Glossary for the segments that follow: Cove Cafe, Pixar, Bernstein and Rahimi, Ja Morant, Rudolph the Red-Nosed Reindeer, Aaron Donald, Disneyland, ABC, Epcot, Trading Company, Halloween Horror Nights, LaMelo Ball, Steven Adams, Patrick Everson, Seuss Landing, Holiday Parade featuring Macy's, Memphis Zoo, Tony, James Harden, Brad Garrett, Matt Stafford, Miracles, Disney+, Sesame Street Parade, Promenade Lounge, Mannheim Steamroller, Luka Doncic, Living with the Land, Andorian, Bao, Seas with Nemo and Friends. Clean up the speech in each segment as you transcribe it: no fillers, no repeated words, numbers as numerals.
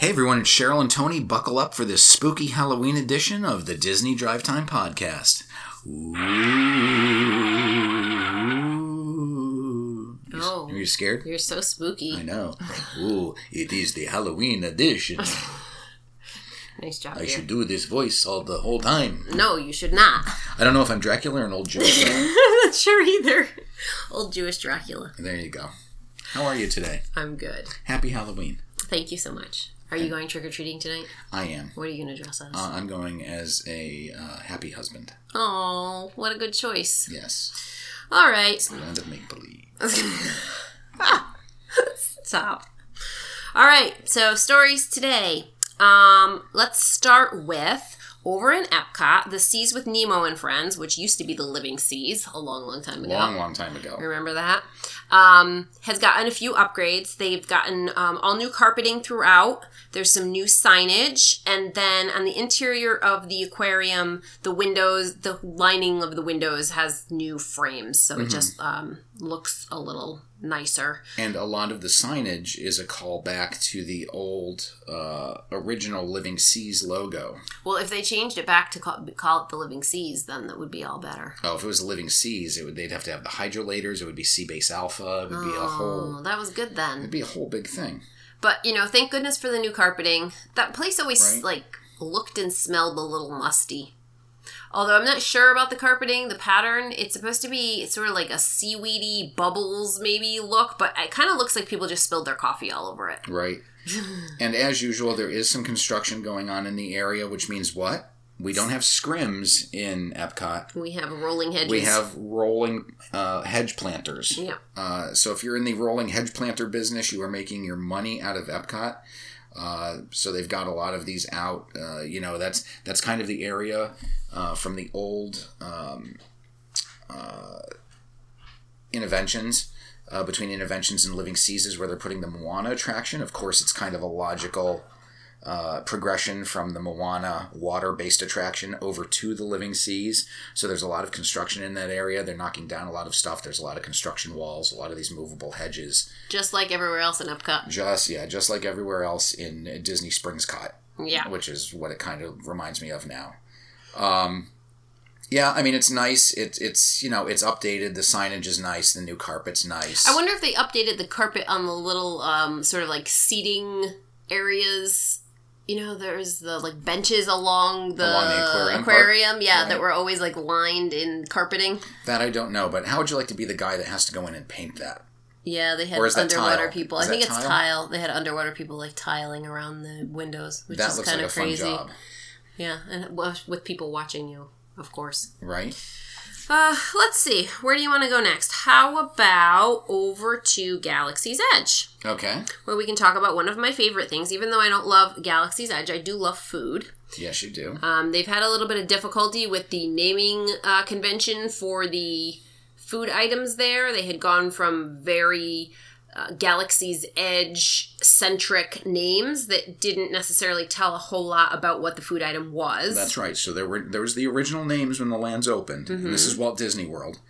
Hey everyone, it's Cheryl and Tony. Buckle up for this spooky Halloween edition of the Disney Drive Time Podcast. Ooh. Oh. Are you scared? You're so spooky. I know. Ooh, it is the Halloween edition. Nice job. I should do this voice all the whole time. No, you should not. I don't know if I'm Dracula or an old Jewish guy. I'm not sure either. Old Jewish Dracula. There you go. How are you today? I'm good. Happy Halloween. Thank you so much. Are you going trick-or-treating tonight? I am. What are you going to dress as? I'm going as a happy husband. Oh, what a good choice. Yes. All right. It's the land of make-believe. Stop. All right. So, stories today. Let's start with, over in Epcot, the Seas with Nemo and Friends, which used to be the Living Seas a long time ago. Long time ago. Remember that? Has gotten a few upgrades. They've gotten all new carpeting throughout. There's some new signage. And then on the interior of the aquarium, the windows, the lining of the windows has new frames. So it just looks a little nicer. And a lot of the signage is a callback to the old original Living Seas logo. Well, if they changed it back to call it the Living Seas, then that would be all better. Oh, if it was the Living Seas, they'd have to have the hydrolators. It would be Sea Base Alpha. It would be a whole... that was good then. It'd be a whole big thing. But, you know, thank goodness for the new carpeting. That place always, looked and smelled a little musty. Although I'm not sure about the carpeting, the pattern, it's supposed to be sort of like a seaweedy bubbles maybe look, but it kind of looks like people just spilled their coffee all over it. Right. And as usual, there is some construction going on in the area, which means what? We don't have scrims in Epcot. We have rolling hedges. We have rolling hedge planters. Yeah. So if you're in the rolling hedge planter business, you are making your money out of Epcot. So they've got a lot of these out. That's kind of the area from the old interventions, between interventions and Living Seas, where they're putting the Moana attraction. Of course, it's kind of a logical progression from the Moana water-based attraction over to the Living Seas. So there's a lot of construction in that area. They're knocking down a lot of stuff. There's a lot of construction walls, a lot of these movable hedges. Just like everywhere else in Epcot. Just like everywhere else in Disney Springs Cot. Yeah. Which is what it kind of reminds me of now. It's nice. It's updated. The signage is nice. The new carpet's nice. I wonder if they updated the carpet on the little sort of like seating areas. You know, there's the benches along the aquarium right. That were always lined in carpeting. That I don't know, but how would you like to be the guy that has to go in and paint that? Yeah, they had underwater people. I think it's tile. They had underwater people tiling around the windows, which is kind of crazy. That looks like a fun job. Yeah, and with people watching you, of course. Right. Let's see. Where do you want to go next? How about over to Galaxy's Edge? Okay. Where we can talk about one of my favorite things. Even though I don't love Galaxy's Edge, I do love food. Yes, you do. They've had a little bit of difficulty with the naming convention for the food items there. They had gone from very... Galaxy's Edge-centric names that didn't necessarily tell a whole lot about what the food item was. That's right. So there was the original names when the lands opened, and this is Walt Disney World.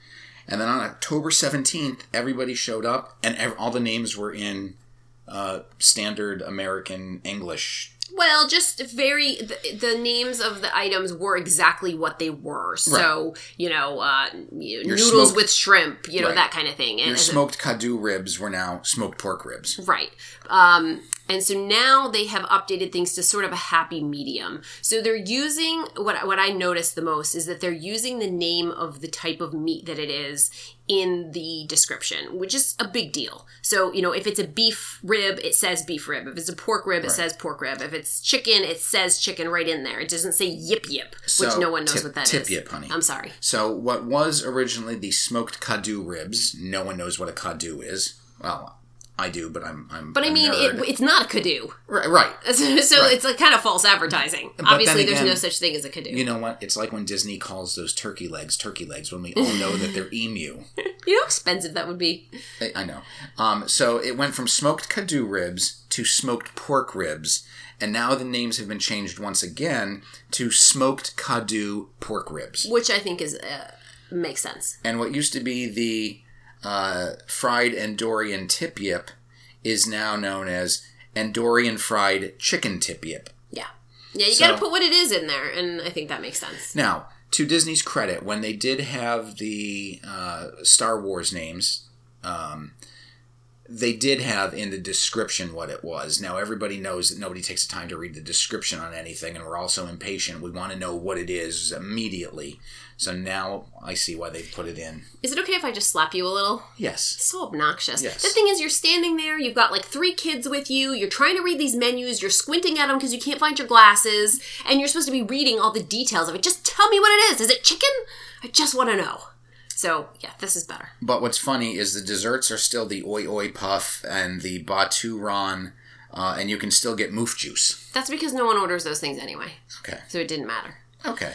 And then on October 17th, everybody showed up, and all the names were in standard American English. Well, just the names of the items were exactly what they were. So, right. Noodles with shrimp, that kind of thing. And your smoked Kadoo ribs were now smoked pork ribs. Right. And so now they have updated things to sort of a happy medium. So they're using, what I noticed the most is that they're using the name of the type of meat that it is in the description, which is a big deal. So, if it's a beef rib, it says beef rib. If it's a pork rib, it says pork rib. If it's chicken, it says chicken right in there. It doesn't say yip, which no one knows what that is. Tip-yip, honey. I'm sorry. So what was originally the smoked Kadoo ribs, no one knows what a Kadoo is. Well... I do, but I'm. But I mean, it's not a Kadoo, right? So it's kind of false advertising. But obviously, again, there's no such thing as a Kadoo. You know what? It's like when Disney calls those turkey legs, when we all know that they're emu. You know how expensive that would be. I know. So it went from smoked Kadoo ribs to smoked pork ribs, and now the names have been changed once again to smoked Kadoo pork ribs, which I think is makes sense. And what used to be the fried Andorian tip-yip is now known as Andorian fried chicken tip-yip. Yeah, you gotta put what it is in there, and I think that makes sense. Now, to Disney's credit, when they did have the Star Wars names, they did have in the description what it was. Now, everybody knows that nobody takes the time to read the description on anything, and we're all so impatient. We want to know what it is immediately. So now I see why they put it in. Is it okay if I just slap you a little? Yes. It's so obnoxious. Yes. The thing is, you're standing there, you've got like 3 kids with you, you're trying to read these menus, you're squinting at them because you can't find your glasses, and you're supposed to be reading all the details of it. Just tell me what it is. Is it chicken? I just want to know. So, yeah, this is better. But what's funny is the desserts are still the Oi Oi Puff and the Baturan, and you can still get moof juice. That's because no one orders those things anyway. Okay. So it didn't matter. Okay.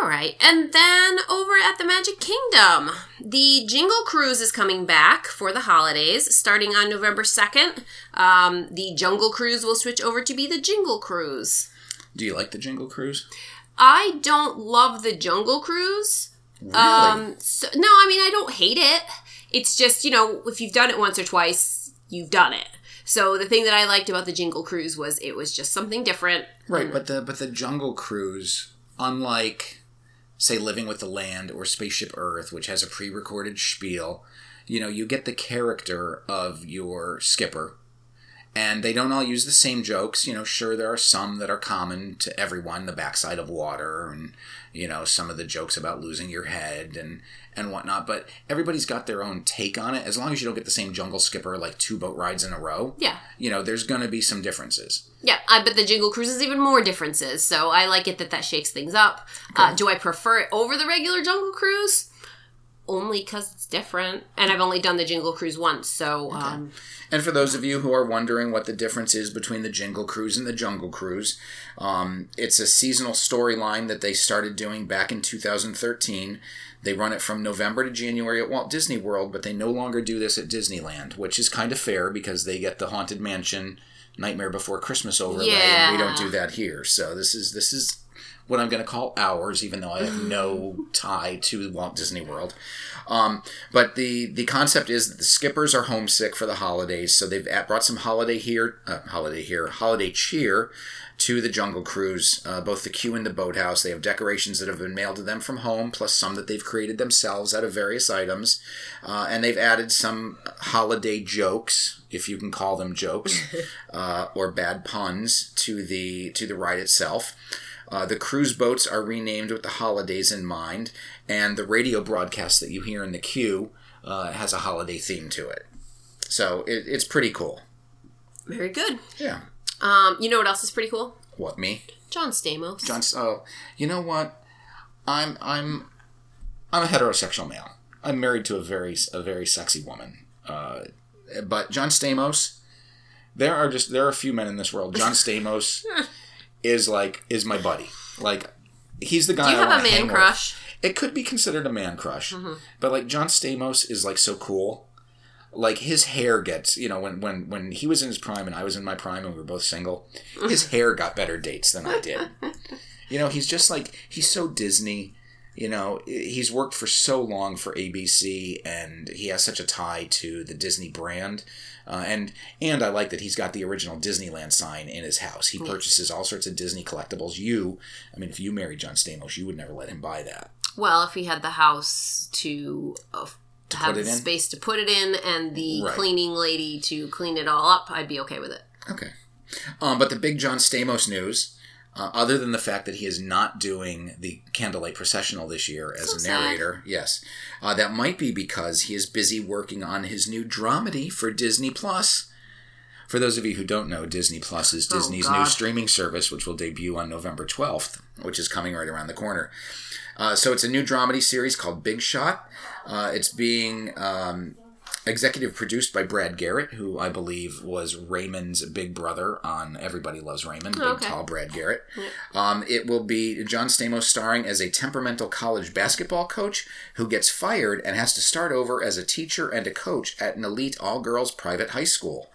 All right. And then over at the Magic Kingdom, the Jingle Cruise is coming back for the holidays starting on November 2nd. The Jungle Cruise will switch over to be the Jingle Cruise. Do you like the Jingle Cruise? I don't love the Jungle Cruise. Really? No, I mean, I don't hate it. It's just, you know, if you've done it once or twice, you've done it. So the thing that I liked about the Jingle Cruise was it was just something different. Right, but the Jungle Cruise, unlike, say, Living with the Land or Spaceship Earth, which has a pre-recorded spiel, you know, you get the character of your skipper. And they don't all use the same jokes. You know, sure, there are some that are common to everyone, the backside of water and, you know, some of the jokes about losing your head and whatnot. But everybody's got their own take on it. As long as you don't get the same jungle skipper, like 2 boat rides in a row. Yeah. You know, there's going to be some differences. Yeah, I bet the Jingle Cruise is even more differences. So I like it that shakes things up. Okay. Do I prefer it over the regular Jungle Cruise? Only because it's different. And I've only done the Jingle Cruise once, so... Okay. And for those of you who are wondering what the difference is between the Jingle Cruise and the Jungle Cruise, it's a seasonal storyline that they started doing back in 2013. They run it from November to January at Walt Disney World, but they no longer do this at Disneyland, which is kind of fair because they get the Haunted Mansion Nightmare Before Christmas overlay, and we don't do that here. So this is... what I'm going to call ours, even though I have no tie to Walt Disney World. But the concept is that the skippers are homesick for the holidays, so they've brought some holiday cheer to the Jungle Cruise, both the queue and the boathouse. They have decorations that have been mailed to them from home, plus some that they've created themselves out of various items. And they've added some holiday jokes, if you can call them jokes, or bad puns to the ride itself. The cruise boats are renamed with the holidays in mind, and the radio broadcast that you hear in the queue has a holiday theme to it. So it's pretty cool. Very good. Yeah. You know what else is pretty cool? What, me? John Stamos. Oh, you know what? I'm a heterosexual male. I'm married to a very sexy woman. But John Stamos, there are a few men in this world. John Stamos. is my buddy. Like, he's the guy. Do you have a man crush? It could be considered a man crush. Mm-hmm. But like, John Stamos is like so cool. Like, his hair gets, you know, when he was in his prime and I was in my prime and we were both single, his hair got better dates than I did. You know, he's just like, he's so Disney. You know, he's worked for so long for ABC, and he has such a tie to the Disney brand. And I like that he's got the original Disneyland sign in his house. He purchases all sorts of Disney collectibles. If you married John Stamos, you would never let him buy that. Well, if he had the house to have the space to put it in and the cleaning lady to clean it all up, I'd be okay with it. Okay. But the big John Stamos news... other than the fact that he is not doing the Candlelight Processional this year as a narrator. Sad. Yes. That might be because he is busy working on his new dramedy for Disney+. For those of you who don't know, Disney+ is Disney's new streaming service, which will debut on November 12th, which is coming right around the corner. So it's a new dramedy series called Big Shot. It's being... executive produced by Brad Garrett, who I believe was Raymond's big brother on Everybody Loves Raymond, big tall Brad Garrett. It will be John Stamos starring as a temperamental college basketball coach who gets fired and has to start over as a teacher and a coach at an elite all-girls private high school.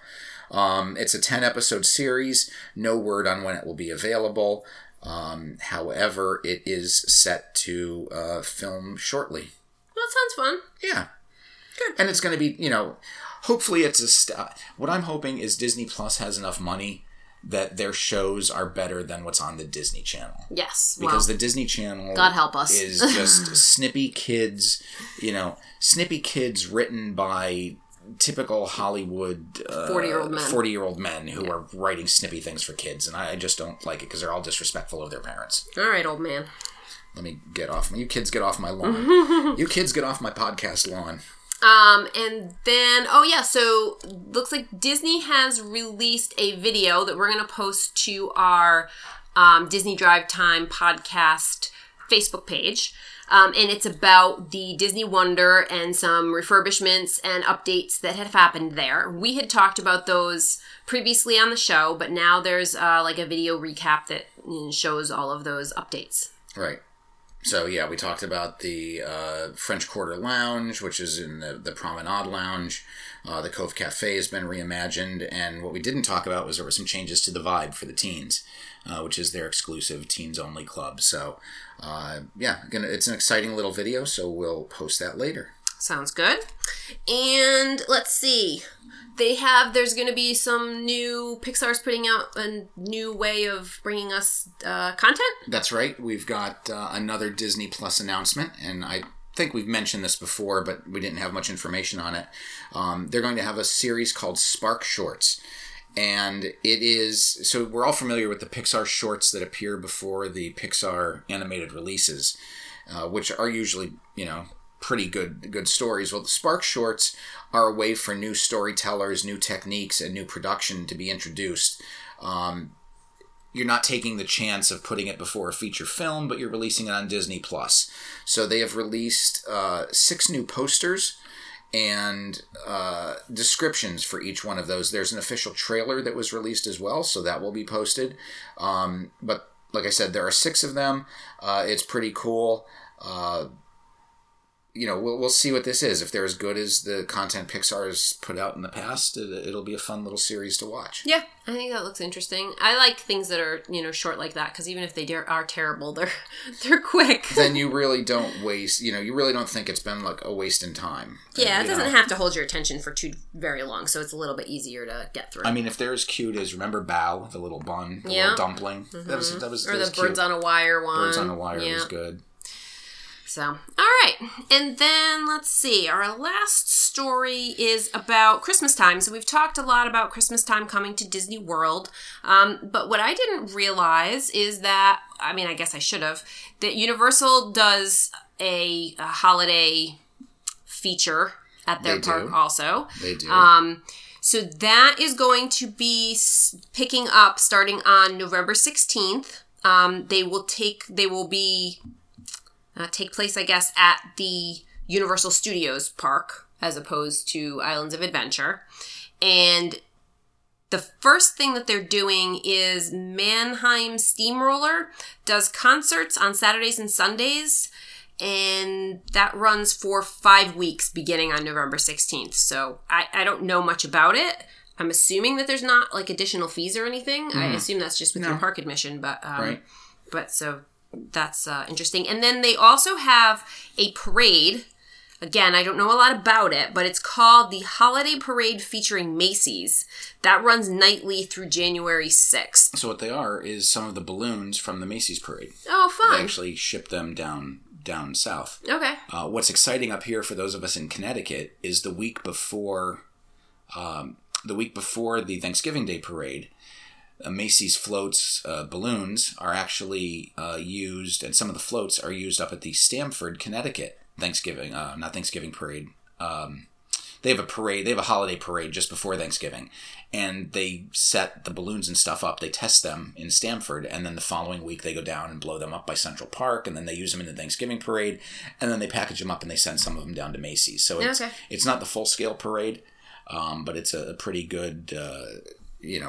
It's a 10-episode series. No word on when it will be available. However, it is set to film shortly. Well, that sounds fun. Yeah. Good. And it's going to be, you know, hopefully it's a what I'm hoping is Disney Plus has enough money that their shows are better than what's on the Disney Channel. Yes. Because the Disney Channel, God help us, is just snippy kids, you know, snippy kids written by typical Hollywood 40-year-old men who are writing snippy things for kids. And I just don't like it because they're all disrespectful of their parents. All right, old man. Let me get off. You kids get off my lawn. You kids get off my podcast lawn. And then, so looks like Disney has released a video that we're going to post to our Disney Drive Time Podcast Facebook page. And it's about the Disney Wonder and some refurbishments and updates that have happened there. We had talked about those previously on the show, but now there's like a video recap that shows all of those updates. Right. So, yeah, we talked about the French Quarter Lounge, which is in the Promenade Lounge. The Cove Cafe has been reimagined. And what we didn't talk about was there were some changes to the Vibe for the teens, which is their exclusive teens-only club. So, it's an exciting little video, so we'll post that later. Sounds good. And let's see. There's going to be some new, Pixar's putting out a new way of bringing us content. That's right. We've got another Disney Plus announcement, and I think we've mentioned this before, but we didn't have much information on it. They're going to have a series called Spark Shorts. And it is, so we're all familiar with the Pixar shorts that appear before the Pixar animated releases, which are usually, you know, pretty good stories. Well, the Spark Shorts are a way for new storytellers, new techniques, and new production to be introduced. You're not taking the chance of putting it before a feature film, but you're releasing it on Disney+. So they have released 6 new posters and descriptions for each one of those. There's an official trailer that was released as well, so that will be posted. But like I said, there are 6 of them. It's pretty cool. You know, we'll see what this is. If they're as good as the content Pixar has put out in the past, it'll be a fun little series to watch. Yeah, I think that looks interesting. I like things that are, you know, short like that, because even if they are terrible, they're quick. Then you really don't waste, you know, you really don't think it's been like a waste in time. Yeah, it doesn't have to hold your attention for too very long, so it's a little bit easier to get through. I mean, if they're as cute as, remember Bao, the little bun, the little dumpling? Mm-hmm. That was Or the Birds on a Wire one. Birds on a Wire was good. So, all right. And then let's see. Our last story is about Christmas time. So we've talked a lot about Christmas time coming to Disney World. But what I didn't realize is that, I mean, I guess I should have, that Universal does a holiday feature at their park also. They do. So that is going to be picking up starting on November 16th. They will take place, I guess, at the Universal Studios Park as opposed to Islands of Adventure. And the first thing that they're doing is Mannheim Steamroller does concerts on Saturdays and Sundays, and that runs for 5 weeks beginning on November 16th. So I don't know much about it. I'm assuming that there's not, like, additional fees or anything. I assume that's just with your park admission, but right. But so... That's interesting. And then they also have a parade. Again, I don't know a lot about it, but it's called the Holiday Parade featuring Macy's. That runs nightly through January 6th. So what they are is some of the balloons from the Macy's parade. Oh, fun. They actually ship them down south. Okay. What's exciting up here for those of us in Connecticut is the week before the Thanksgiving Day parade, Macy's floats, balloons are actually used, and some of the floats are used up at the Stamford, Connecticut parade. They have a holiday parade just before Thanksgiving, and they set the balloons and stuff up. They test them in Stamford, and then the following week they go down and blow them up by Central Park, and then they use them in the Thanksgiving parade, and then they package them up and they send some of them down to Macy's. So it's not the full-scale parade, but it's a pretty good...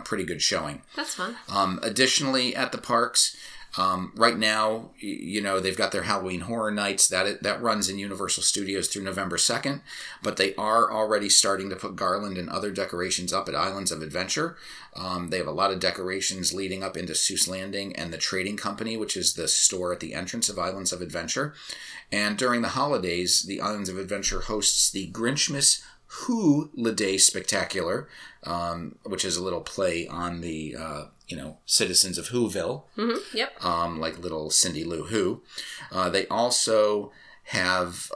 pretty good showing. That's fun. Additionally, at the parks, right now, you know, they've got their Halloween Horror Nights. That runs in Universal Studios through November 2nd, but they are already starting to put garland and other decorations up at Islands of Adventure. They have a lot of decorations leading up into Seuss Landing and the Trading Company, which is the store at the entrance of Islands of Adventure. And during the holidays, the Islands of Adventure hosts the Grinchmas Who Le Day Spectacular, which is a little play on the, citizens of Whoville. Mm-hmm. Yep. Like little Cindy Lou Who. They also have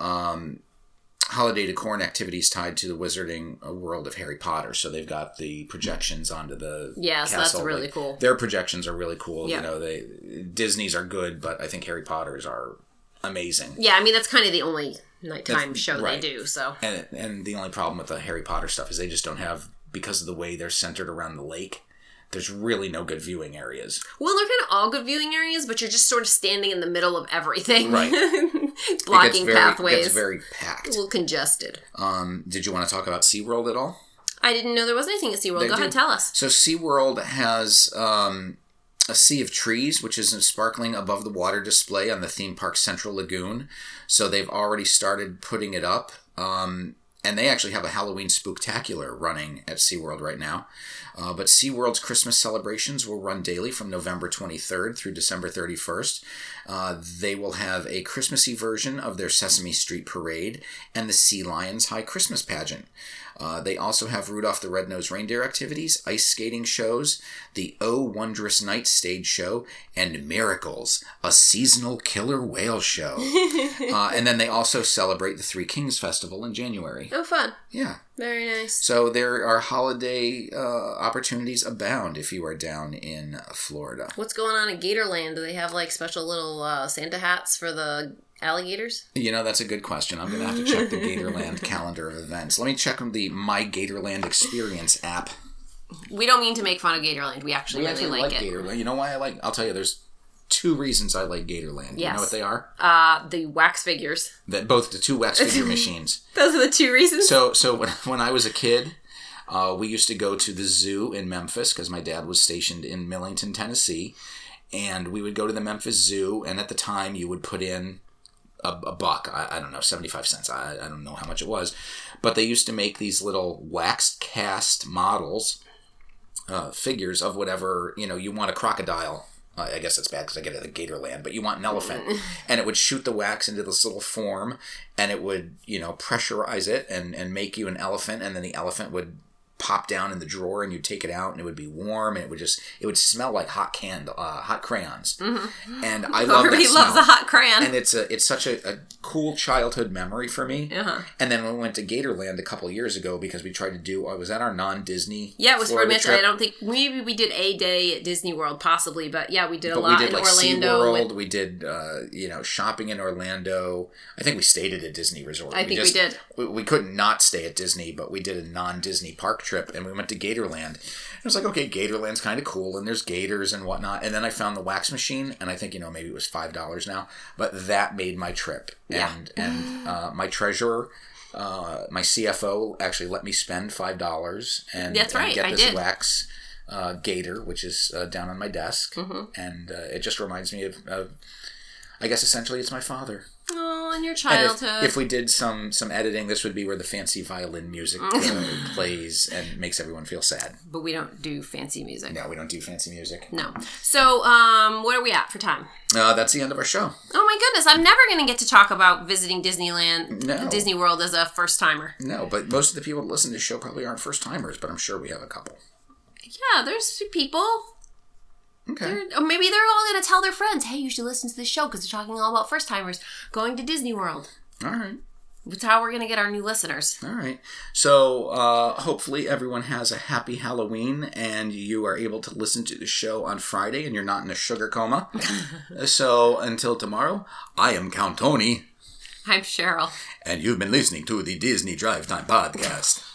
holiday decor and activities tied to the wizarding world of Harry Potter. So they've got the projections onto the castle. Yes, that's really cool. Their projections are really cool. Yep. You know, Disney's are good, but I think Harry Potter's are amazing. Yeah, I mean, that's kind of the only nighttime show right. They do, so. And the only problem with the Harry Potter stuff is they just don't have, because of the way they're centered around the lake, there's really no good viewing areas. Well, they're kind of all good viewing areas, but you're just sort of standing in the middle of everything. Right. Blocking pathways. It gets very packed. A little congested. Did you want to talk about SeaWorld at all? I didn't know there was anything at SeaWorld. Go ahead, tell us. So SeaWorld has... A Sea of Trees, which is a sparkling above the water display on the theme park Central Lagoon. So they've already started putting it up. And they actually have a Halloween Spooktacular running at SeaWorld right now. But SeaWorld's Christmas celebrations will run daily from November 23rd through December 31st. They will have a Christmassy version of their Sesame Street Parade and the Sea Lions High Christmas Pageant. They also have Rudolph the Red-Nosed Reindeer activities, ice skating shows, the Oh Wondrous Night stage show, and Miracles, a seasonal killer whale show. And then they also celebrate the Three Kings Festival in January. Oh, fun. Yeah. Very nice. So there are holiday opportunities abound if you are down in Florida. What's going on at Gatorland? Do they have like special little Santa hats for the... alligators? You know, that's a good question. I'm going to have to check the Gatorland calendar of events. Let me check the My Gatorland Experience app. We don't mean to make fun of Gatorland. We actually really like it. Gatorland. You know why I like... I'll tell you, there's two reasons I like Gatorland. Yes. You know what they are? The wax figures. The two wax figure machines. Those are the two reasons? So when I was a kid... we used to go to the zoo in Memphis because my dad was stationed in Millington, Tennessee. And we would go to the Memphis Zoo. And at the time, you would put in... a buck, I don't know, 75 cents, I don't know how much it was, but they used to make these little waxed cast models, figures of whatever, you want a crocodile, I guess that's bad because I get it at Gatorland, but you want an elephant, and it would shoot the wax into this little form, and it would, pressurize it and make you an elephant, and then the elephant would pop down in the drawer, and you'd take it out, and it would be warm, and it would smell like hot crayons. Mm-hmm. And I love that smell. Everybody loves a hot crayon. And it's such a cool childhood memory for me. Uh-huh. And then when we went to Gatorland a couple years ago, because we tried to do, was that our non-Disney? Yeah, it was Florida for a minute. I don't think, maybe we did a day at Disney World, possibly, but yeah, we did a lot in Orlando. SeaWorld, we did, shopping in Orlando. I think we stayed at a Disney resort. I think we did. We couldn't not stay at Disney, but we did a non-Disney park trip, and we went to Gatorland. It was like, okay, Gatorland's kind of cool, and there's gators and whatnot. And then I found the wax machine, and I think maybe it was $5 now, but that made my trip. And yeah. and my treasurer, my CFO, actually let me spend $5 and get this wax gator, which is down on my desk. Mm-hmm. And it just reminds me of I guess essentially it's my father. Oh, in your childhood. And if we did some editing, this would be where the fancy violin music plays and makes everyone feel sad. But we don't do fancy music. No, we don't do fancy music. No. So, what are we at for time? That's the end of our show. Oh my goodness, I'm never going to get to talk about visiting Disneyland, Disney World as a first-timer. No, but most of the people that listen to the show probably aren't first-timers, but I'm sure we have a couple. Yeah, there's people... Okay. Maybe they're all going to tell their friends, hey, you should listen to this show because they're talking all about first-timers going to Disney World. All right. That's how we're going to get our new listeners. All right. So hopefully everyone has a happy Halloween and you are able to listen to the show on Friday and you're not in a sugar coma. So until tomorrow, I am Count Tony. I'm Cheryl. And you've been listening to the Disney Drive Time Podcast.